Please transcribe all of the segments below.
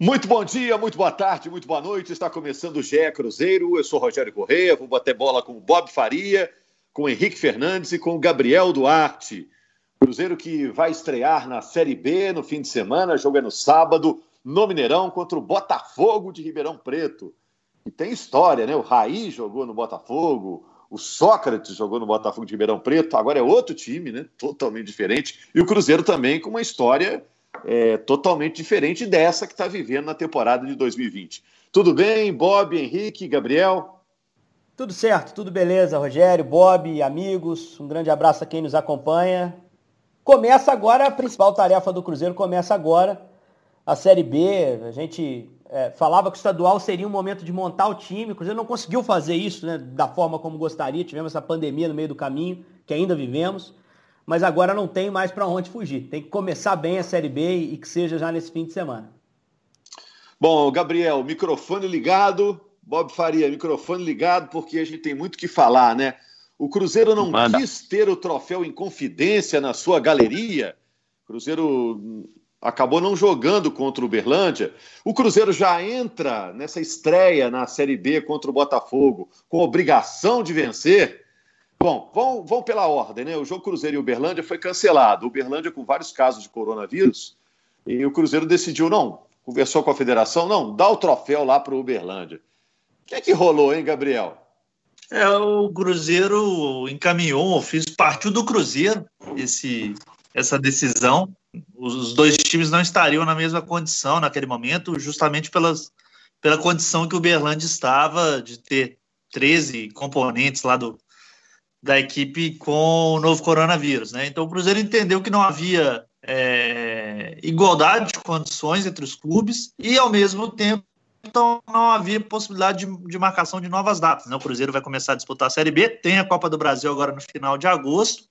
Muito bom dia, muito boa tarde, muito boa noite. Está começando o GE Cruzeiro. Eu sou Rogério Corrêa, vou bater bola com o Bob Faria, com o Henrique Fernandes e com o Gabriel Duarte. Cruzeiro que vai estrear na Série B no fim de semana, joga no sábado, no Mineirão, contra o Botafogo de Ribeirão Preto. E tem história, né? O Raí jogou no Botafogo, o Sócrates jogou no Botafogo de Ribeirão Preto, agora é outro time, né? Totalmente diferente. E o Cruzeiro também com uma história... totalmente diferente dessa que está vivendo na temporada de 2020. Tudo bem, Bob, Henrique, Gabriel? Tudo certo, tudo beleza, Rogério, Bob, amigos, um grande abraço a quem nos acompanha. Começa agora, a principal tarefa do Cruzeiro começa agora, a Série B. A gente falava que o estadual seria um momento de montar o time, o Cruzeiro não conseguiu fazer isso, né, da forma como gostaria, tivemos essa pandemia no meio do caminho, que ainda vivemos. Mas agora não tem mais para onde fugir. Tem que começar bem a Série B e que seja já nesse fim de semana. Bom, Gabriel, microfone ligado. Bob Faria, microfone ligado, porque a gente tem muito o que falar, né? O Cruzeiro não quis ter o troféu em Confidência na sua galeria. O Cruzeiro acabou não jogando contra o Uberlândia. O Cruzeiro já entra nessa estreia na Série B contra o Botafogo com obrigação de vencer. Bom, vão pela ordem, né? O jogo Cruzeiro e Uberlândia foi cancelado. Uberlândia com vários casos de coronavírus e o Cruzeiro decidiu, não, conversou com a federação, não, dá o troféu lá para o Uberlândia. O que é que rolou, hein, Gabriel? O Cruzeiro encaminhou, partiu do Cruzeiro essa decisão. Os dois times não estariam na mesma condição naquele momento, justamente pela condição que o Uberlândia estava de ter 13 componentes lá da equipe com o novo coronavírus, né? Então o Cruzeiro entendeu que não havia igualdade de condições entre os clubes e, ao mesmo tempo, então, não havia possibilidade de marcação de novas datas, né? O Cruzeiro vai começar a disputar a Série B, tem a Copa do Brasil agora no final de agosto,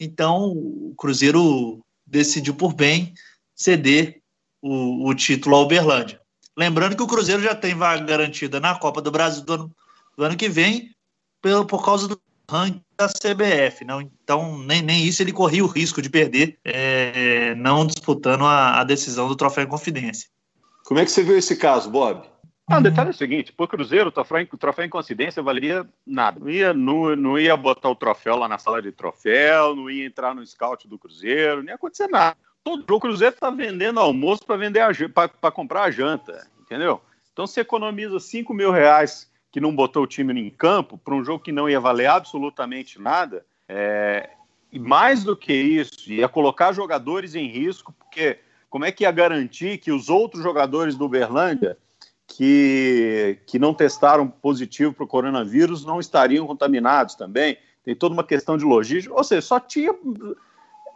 então o Cruzeiro decidiu por bem ceder o título ao Uberlândia. Lembrando que o Cruzeiro já tem vaga garantida na Copa do Brasil do ano que vem por causa do ranking da CBF, não, então nem isso ele corria o risco de perder, não disputando a decisão do troféu em Confidência. Como é que você viu esse caso, Bob? O detalhe é o seguinte, pro Cruzeiro o troféu em Confidência valeria nada, não ia botar o troféu lá na sala de troféu, não ia entrar no scout do Cruzeiro, não ia acontecer nada. O Cruzeiro está vendendo almoço para comprar a janta, entendeu? Então você economiza R$5.000 que não botou o time em campo, para um jogo que não ia valer absolutamente nada, e mais do que isso, ia colocar jogadores em risco, porque como é que ia garantir que os outros jogadores do Uberlândia, que não testaram positivo para o coronavírus, não estariam contaminados também? Tem toda uma questão de logística, ou seja,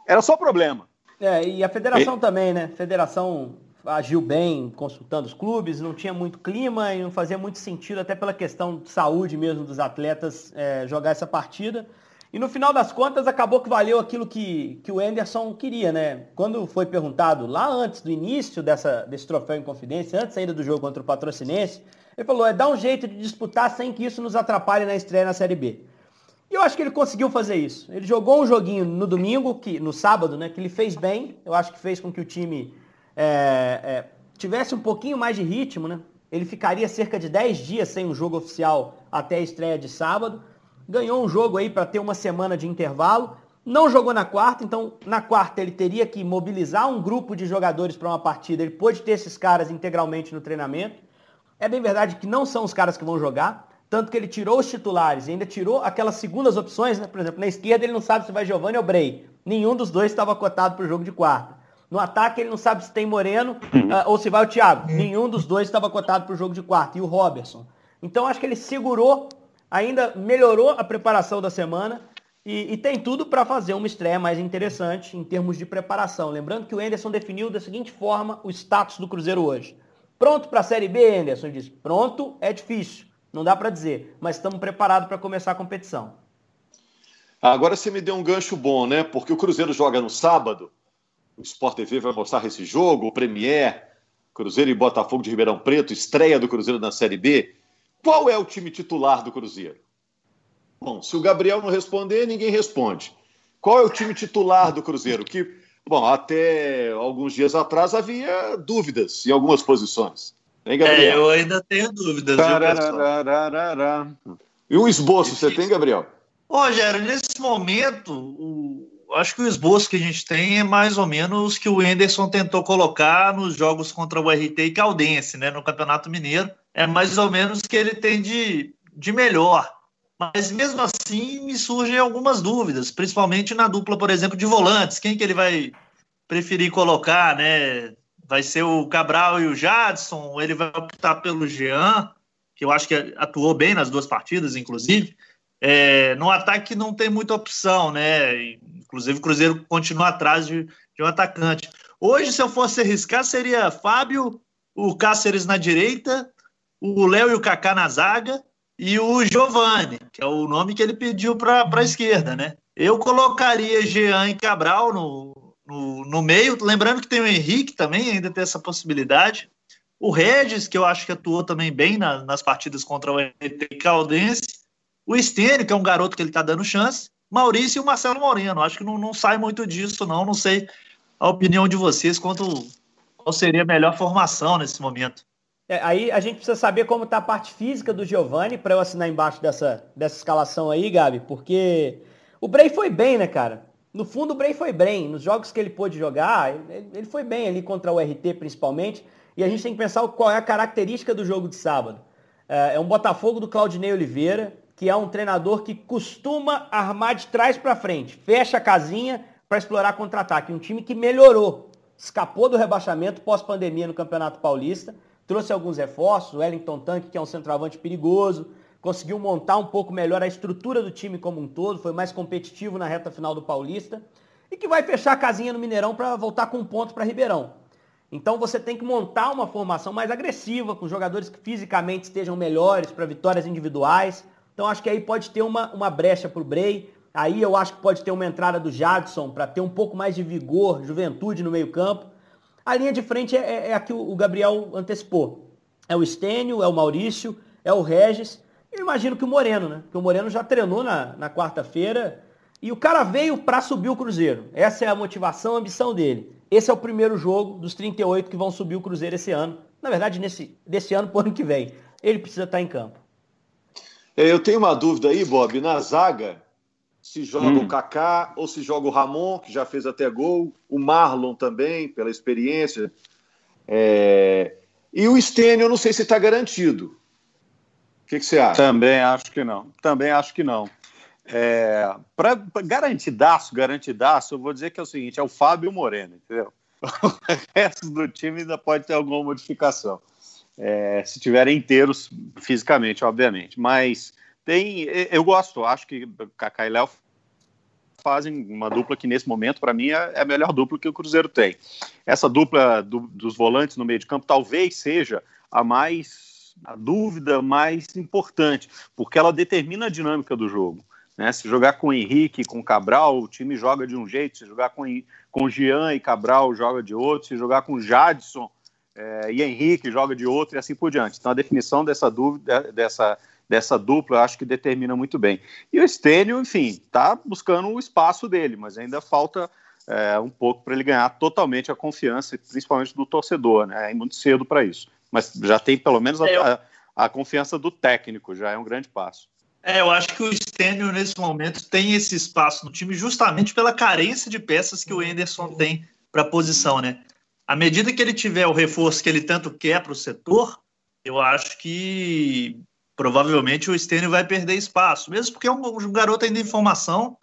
era só problema. E a federação também, né? A federação agiu bem consultando os clubes, não tinha muito clima e não fazia muito sentido, até pela questão de saúde mesmo dos atletas, jogar essa partida. E no final das contas acabou que valeu aquilo que o Enderson queria, né? Quando foi perguntado lá antes do início desse troféu em Confidência, antes ainda do jogo contra o Patrocinense, ele falou, dar um jeito de disputar sem que isso nos atrapalhe na estreia na Série B. E eu acho que ele conseguiu fazer isso. Ele jogou um joguinho no sábado, né, que ele fez bem, eu acho que fez com que o time tivesse um pouquinho mais de ritmo, né? Ele ficaria cerca de 10 dias sem um jogo oficial até a estreia de sábado, ganhou um jogo aí para ter uma semana de intervalo, não jogou na quarta, então na quarta ele teria que mobilizar um grupo de jogadores para uma partida, ele pôde ter esses caras integralmente no treinamento, é bem verdade que não são os caras que vão jogar, tanto que ele tirou os titulares e ainda tirou aquelas segundas opções, né? Por exemplo, na esquerda ele não sabe se vai Giovani ou Brei, nenhum dos dois estava cotado para o jogo de quarta. No ataque, ele não sabe se tem Moreno ou se vai o Thiago. Nenhum dos dois estava cotado para o jogo de quarta. E o Robertson. Então, acho que ele segurou, ainda melhorou a preparação da semana e tem tudo para fazer uma estreia mais interessante em termos de preparação. Lembrando que o Enderson definiu da seguinte forma o status do Cruzeiro hoje. Pronto para a Série B, Enderson disse. Pronto é difícil, não dá para dizer, mas estamos preparados para começar a competição. Agora você me deu um gancho bom, né? Porque o Cruzeiro joga no sábado. O Sport TV vai mostrar esse jogo, o Premier, Cruzeiro e Botafogo de Ribeirão Preto, estreia do Cruzeiro na Série B. Qual é o time titular do Cruzeiro? Bom, se o Gabriel não responder, ninguém responde. Qual é o time titular do Cruzeiro? Que Bom, até alguns dias atrás havia dúvidas em algumas posições. Hein, Gabriel? É, eu ainda tenho dúvidas. E um esboço você tem, Gabriel? Rogério, nesse momento, acho que o esboço que a gente tem é mais ou menos que o Enderson tentou colocar nos jogos contra o RT e Caldense, né, no Campeonato Mineiro. É mais ou menos que ele tem de melhor. Mas mesmo assim me surgem algumas dúvidas, principalmente na dupla, por exemplo, de volantes. Quem que ele vai preferir colocar, né? Vai ser o Cabral e o Jadson? Ele vai optar pelo Jean, que eu acho que atuou bem nas duas partidas, inclusive. No ataque não tem muita opção, né? Inclusive o Cruzeiro continua atrás de um atacante. Hoje, se eu fosse arriscar, seria Fábio, o Cáceres na direita, o Léo e o Kaká na zaga, e o Giovani, que é o nome que ele pediu para a esquerda, né? Eu colocaria Jean e Cabral no meio, lembrando que tem o Henrique também, ainda tem essa possibilidade. O Regis, que eu acho que atuou também bem nas partidas contra o RT e Caldense. O Stênio, que é um garoto que ele está dando chance. Maurício e o Marcelo Moreno. Acho que não sai muito disso, não. Não sei a opinião de vocês qual seria a melhor formação nesse momento. Aí a gente precisa saber como está a parte física do Giovani para eu assinar embaixo dessa escalação aí, Gabi, porque o Brei foi bem, né, cara? No fundo, o Brei foi bem. Nos jogos que ele pôde jogar, ele foi bem ali contra o RT, principalmente, e a gente tem que pensar qual é a característica do jogo de sábado. É um Botafogo do Claudinei Oliveira, que é um treinador que costuma armar de trás para frente, fecha a casinha para explorar contra-ataque. Um time que melhorou, escapou do rebaixamento pós-pandemia no Campeonato Paulista, trouxe alguns reforços, o Wellington Tanque, que é um centroavante perigoso, conseguiu montar um pouco melhor a estrutura do time como um todo, foi mais competitivo na reta final do Paulista, e que vai fechar a casinha no Mineirão para voltar com um ponto para Ribeirão. Então você tem que montar uma formação mais agressiva, com jogadores que fisicamente estejam melhores para vitórias individuais. Então acho que aí pode ter uma brecha para o Brei, aí eu acho que pode ter uma entrada do Jadson para ter um pouco mais de vigor, juventude no meio-campo. A linha de frente é a que o Gabriel antecipou. É o Stênio, é o Maurício, é o Regis. Eu imagino que o Moreno, né? Porque o Moreno já treinou na quarta-feira e o cara veio para subir o Cruzeiro. Essa é a motivação, a ambição dele. Esse é o primeiro jogo dos 38 que vão subir o Cruzeiro esse ano. Na verdade, desse ano para o ano que vem. Ele precisa estar em campo. Eu tenho uma dúvida aí, Bob. Na zaga, se joga o Kaká ou se joga o Ramon, que já fez até gol, o Marlon também, pela experiência. E o Stênio, eu não sei se está garantido. O que você acha? Também acho que não. Para garantidaço, eu vou dizer que é o seguinte, é o Fábio Moreno, entendeu? O resto do time ainda pode ter alguma modificação. Se tiverem inteiros fisicamente, obviamente, mas eu gosto, acho que Kaká e Léo fazem uma dupla que nesse momento, para mim, é a melhor dupla que o Cruzeiro tem. Essa dupla dos volantes no meio de campo talvez seja a dúvida mais importante, porque ela determina a dinâmica do jogo, né? Se jogar com o Henrique, com o Cabral, o time joga de um jeito, se jogar com o Jean e Cabral, joga de outro, se jogar com o Jadson e Henrique, joga de outro e assim por diante. Então a definição dessa dupla, eu acho que determina muito bem. E o Stênio, enfim, está buscando o espaço dele, mas ainda falta um pouco para ele ganhar totalmente a confiança, principalmente do torcedor, né? É muito cedo para isso. Mas já tem pelo menos a confiança do técnico, já é um grande passo. Eu acho que o Stênio, nesse momento, tem esse espaço no time justamente pela carência de peças que o Enderson tem para a posição, né? À medida que ele tiver o reforço que ele tanto quer para o setor, eu acho que provavelmente o Stênio vai perder espaço, mesmo porque é um garoto ainda em formação.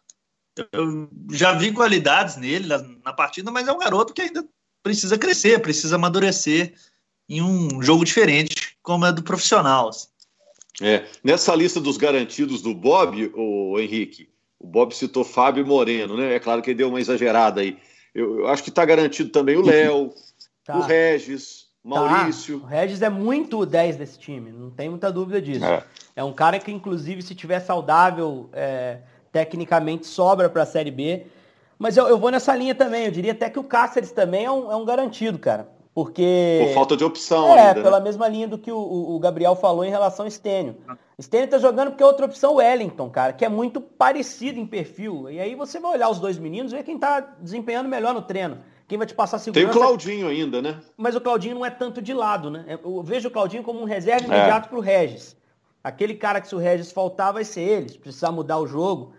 Eu já vi qualidades nele na partida, mas é um garoto que ainda precisa crescer, precisa amadurecer em um jogo diferente, como é do profissional. Assim. Nessa lista dos garantidos do Bob, o Henrique, o Bob citou Fábio Moreno, né? É claro que ele deu uma exagerada aí. Eu acho que está garantido também o Léo, o Regis... Maurício. O Regis é muito o 10 desse time, não tem muita dúvida disso. É um cara que, inclusive, se tiver saudável, tecnicamente sobra para a Série B. Mas eu vou nessa linha também, eu diria até que o Cáceres também é um garantido, cara. Porque... Por falta de opção ainda, pela mesma linha do que o Gabriel falou em relação ao Stênio. O Stênio tá jogando porque a outra opção é o Wellington, cara, que é muito parecido em perfil. E aí você vai olhar os dois meninos e ver quem tá desempenhando melhor no treino. Quem vai te passar segurança... Tem o Claudinho ainda, né? Mas o Claudinho não é tanto de lado, né? Eu vejo o Claudinho como um reserva imediato pro Regis. Aquele cara que se o Regis faltar vai ser ele. Se precisar mudar o jogo,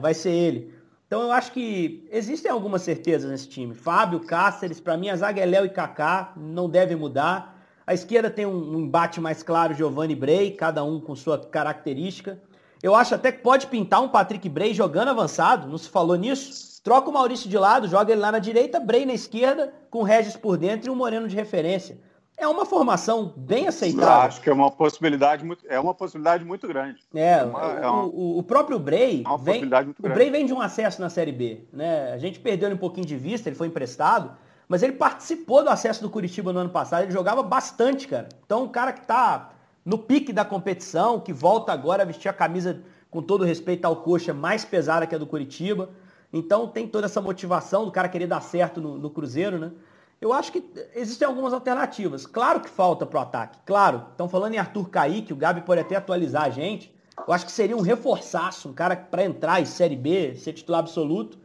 vai ser ele. Então eu acho que existem algumas certezas nesse time. Fábio, Cáceres, para mim a zaga é Léo e Kaká, não deve mudar. A esquerda tem um embate mais claro, Giovani e Brei, cada um com sua característica. Eu acho até que pode pintar um Patrick Brei jogando avançado, não se falou nisso. Troca o Maurício de lado, joga ele lá na direita, Brei na esquerda, com o Regis por dentro e o Moreno de referência. É uma formação bem aceitável. Eu acho que é uma possibilidade muito, grande. O próprio Brei vem de um acesso na Série B. Né? A gente perdeu ele um pouquinho de vista, ele foi emprestado, mas ele participou do acesso do Curitiba no ano passado, ele jogava bastante, cara. Então, um cara que tá no pique da competição, que volta agora a vestir a camisa, com todo respeito ao coxa, mais pesada que a do Curitiba. Então, tem toda essa motivação do cara querer dar certo no Cruzeiro, né? Eu acho que existem algumas alternativas. Claro que falta para o ataque, claro. Estão falando em Arthur Kaique, o Gabi pode até atualizar a gente. Eu acho que seria um reforçaço, um cara para entrar em Série B, ser titular absoluto.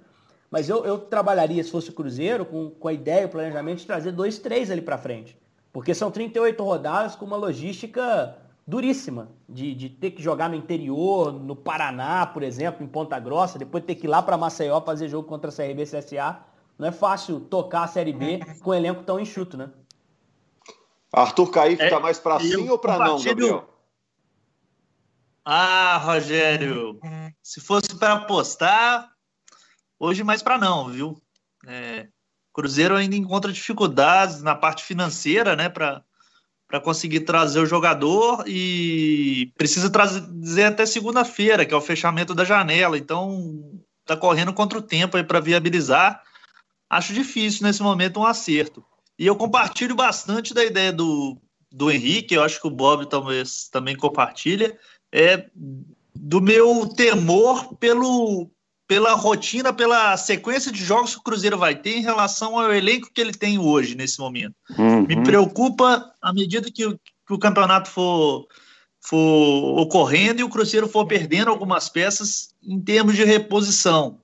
Mas eu trabalharia, se fosse o Cruzeiro, com a ideia, o planejamento de trazer 2, 3 ali para frente. Porque são 38 rodadas com uma logística duríssima, de ter que jogar no interior, no Paraná, por exemplo, em Ponta Grossa, depois ter que ir lá para Maceió fazer jogo contra a CRB e CSA. Não é fácil tocar a Série B com um elenco tão enxuto, né? Arthur Kaique tá mais pra sim ou pra não, Gabriel? Ah, Rogério, se fosse pra apostar, hoje mais pra não, viu? Cruzeiro ainda encontra dificuldades na parte financeira, né? Pra conseguir trazer o jogador e precisa trazer até segunda-feira, que é o fechamento da janela. Então, tá correndo contra o tempo aí pra viabilizar. Acho difícil, nesse momento, um acerto. E eu compartilho bastante da ideia do Henrique, eu acho que o Bob talvez também compartilha, do meu temor pela rotina, pela sequência de jogos que o Cruzeiro vai ter em relação ao elenco que ele tem hoje, nesse momento. Uhum. Me preocupa, à medida que o campeonato for ocorrendo e o Cruzeiro for perdendo algumas peças em termos de reposição.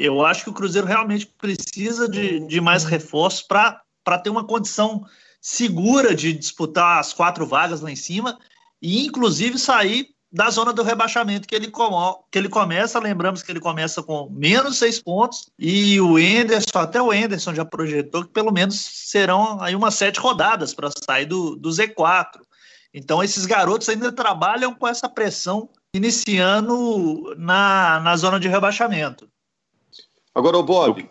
Eu acho que o Cruzeiro realmente precisa de mais reforços para ter uma condição segura de disputar as 4 vagas lá em cima e, inclusive, sair da zona do rebaixamento que ele começa. Lembramos que ele começa com menos 6 pontos e o Enderson, até o Enderson já projetou que pelo menos serão aí umas 7 rodadas para sair do Z4. Então, esses garotos ainda trabalham com essa pressão iniciando na zona de rebaixamento. Agora, o Bob,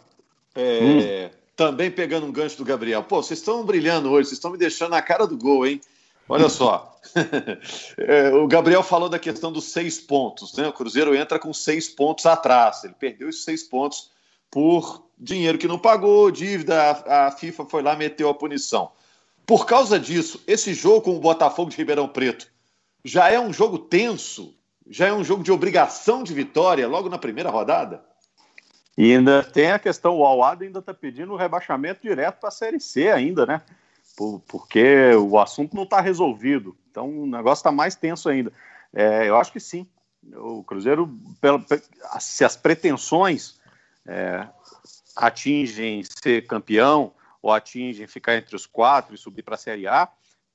também pegando um gancho do Gabriel. Pô, vocês estão brilhando hoje, vocês estão me deixando na cara do gol, hein? Olha só. O Gabriel falou da questão dos 6 pontos, né? O Cruzeiro entra com 6 pontos atrás. Ele perdeu esses 6 pontos por dinheiro que não pagou, dívida, a FIFA foi lá, meteu a punição. Por causa disso, esse jogo com o Botafogo de Ribeirão Preto já é um jogo tenso? Já é um jogo de obrigação de vitória logo na primeira rodada? E ainda tem a questão, o Alado ainda está pedindo o rebaixamento direto para a Série C ainda, né? Porque o assunto não está resolvido. Então o negócio está mais tenso ainda. Eu acho que sim. O Cruzeiro, se as pretensões atingem ser campeão ou atingem ficar entre os 4 e subir para a Série A,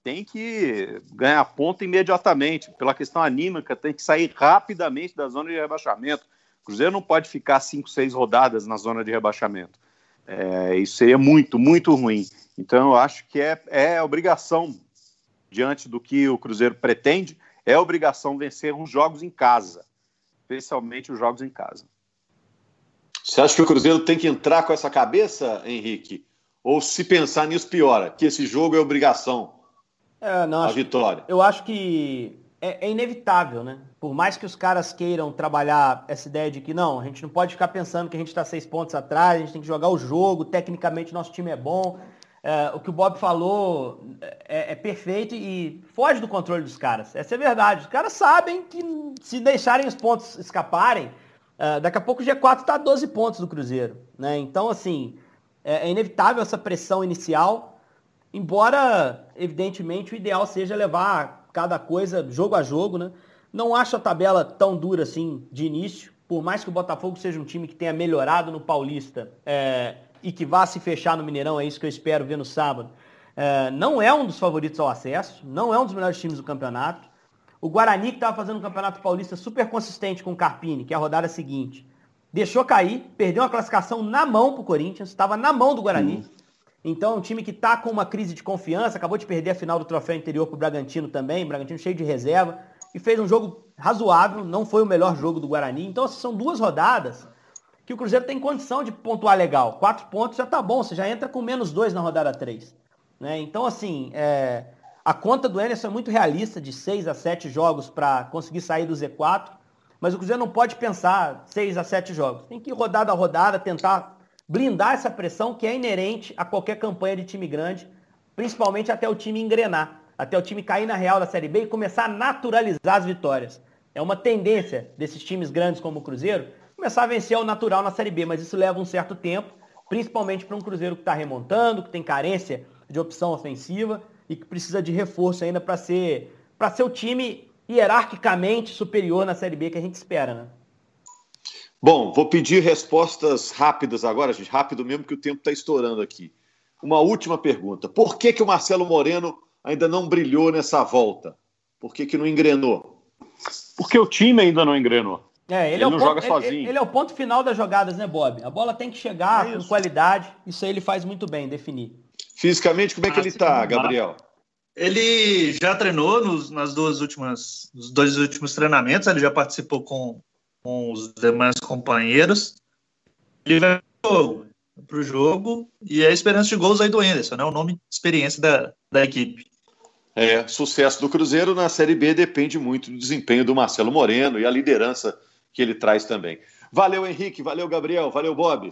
tem que ganhar ponto imediatamente. Pela questão anímica, tem que sair rapidamente da zona de rebaixamento. O Cruzeiro não pode ficar 5, 6 rodadas na zona de rebaixamento. Isso seria muito, muito ruim. Então, eu acho que é obrigação, diante do que o Cruzeiro pretende, é obrigação vencer os jogos em casa, especialmente os jogos em casa. Você acha que o Cruzeiro tem que entrar com essa cabeça, Henrique? Ou se pensar nisso, piora? Que esse jogo é obrigação. Não, a vitória. Eu acho que é inevitável, né? Por mais que os caras queiram trabalhar essa ideia de que não, a gente não pode ficar pensando que a gente está 6 pontos atrás, a gente tem que jogar o jogo, tecnicamente nosso time é bom. O que o Bob falou é perfeito e foge do controle dos caras. Essa é a verdade. Os caras sabem que se deixarem os pontos escaparem, daqui a pouco o G4 está a 12 pontos do Cruzeiro, né? Então, assim... É inevitável essa pressão inicial, embora, evidentemente, o ideal seja levar cada coisa jogo a jogo, né? Não acho a tabela tão dura assim de início, por mais que o Botafogo seja um time que tenha melhorado no Paulista e que vá se fechar no Mineirão, é isso que eu espero ver no sábado. Não é um dos favoritos ao acesso, não é um dos melhores times do campeonato. O Guarani, que estava fazendo um campeonato paulista super consistente com o Carpini, que é a rodada seguinte, deixou cair, perdeu uma classificação na mão para o Corinthians, estava na mão do Guarani. Então, um time que está com uma crise de confiança, acabou de perder a final do troféu interior para o Bragantino também, Bragantino cheio de reserva, e fez um jogo razoável, não foi o melhor jogo do Guarani. Então, são duas rodadas que o Cruzeiro tem condição de pontuar legal. 4 pontos já está bom, você já entra com -2 na rodada 3. Né? Então, assim, a conta do Enderson é muito realista, de 6 a 7 jogos para conseguir sair do Z4, mas o Cruzeiro não pode pensar 6 a 7 jogos. Tem que ir rodada a rodada, tentar blindar essa pressão que é inerente a qualquer campanha de time grande, principalmente até o time engrenar, até o time cair na real da Série B e começar a naturalizar as vitórias. É uma tendência desses times grandes como o Cruzeiro começar a vencer o natural na Série B, mas isso leva um certo tempo, principalmente para um Cruzeiro que está remontando, que tem carência de opção ofensiva e que precisa de reforço ainda para ser o time hierarquicamente superior na Série B que a gente espera, né? Bom, vou pedir respostas rápidas agora, gente. Rápido mesmo, que o tempo está estourando aqui. Uma última pergunta. Por que que o Marcelo Moreno ainda não brilhou nessa volta? Por que que não engrenou? Porque o time ainda não engrenou. Ele não joga sozinho. Ele é o ponto final das jogadas, né, Bob? A bola tem que chegar com qualidade. Isso aí ele faz muito bem, definir. Fisicamente, como é que ele está, Gabriel? Ele já treinou nos dois últimos treinamentos, ele já participou com os demais companheiros. Ele vai para o jogo e é a esperança de gols aí do Enderson, né? O nome, experiência da equipe. Sucesso do Cruzeiro na Série B depende muito do desempenho do Marcelo Moreno e a liderança que ele traz também. Valeu, Henrique, valeu, Gabriel, valeu, Bob.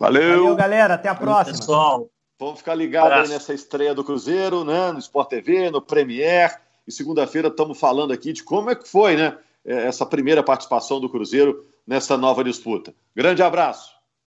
Valeu, galera, até a próxima. Pessoal. Vamos ficar ligados aí nessa estreia do Cruzeiro, né? No Sport TV, no Premier. E segunda-feira estamos falando aqui de como é que foi, né? Essa primeira participação do Cruzeiro nessa nova disputa. Grande abraço!